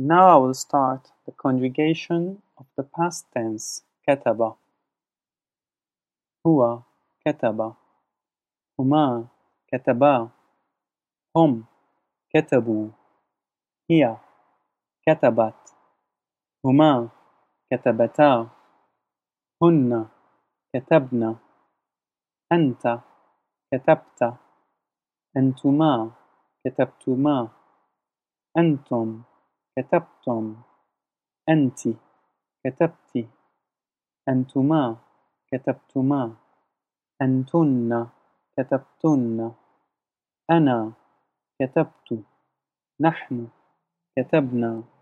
Now I will start the conjugation of the past tense كتب هو كتب هما كتبا هم كتبوا هي كتبت هما كتبتا هن كتبنا أنت كتبت أنتما كتبتما أنتم كتبتم أنت كتبت أنتما كتبتما أنتن كتبتن أنا كتبت نحن كتبنا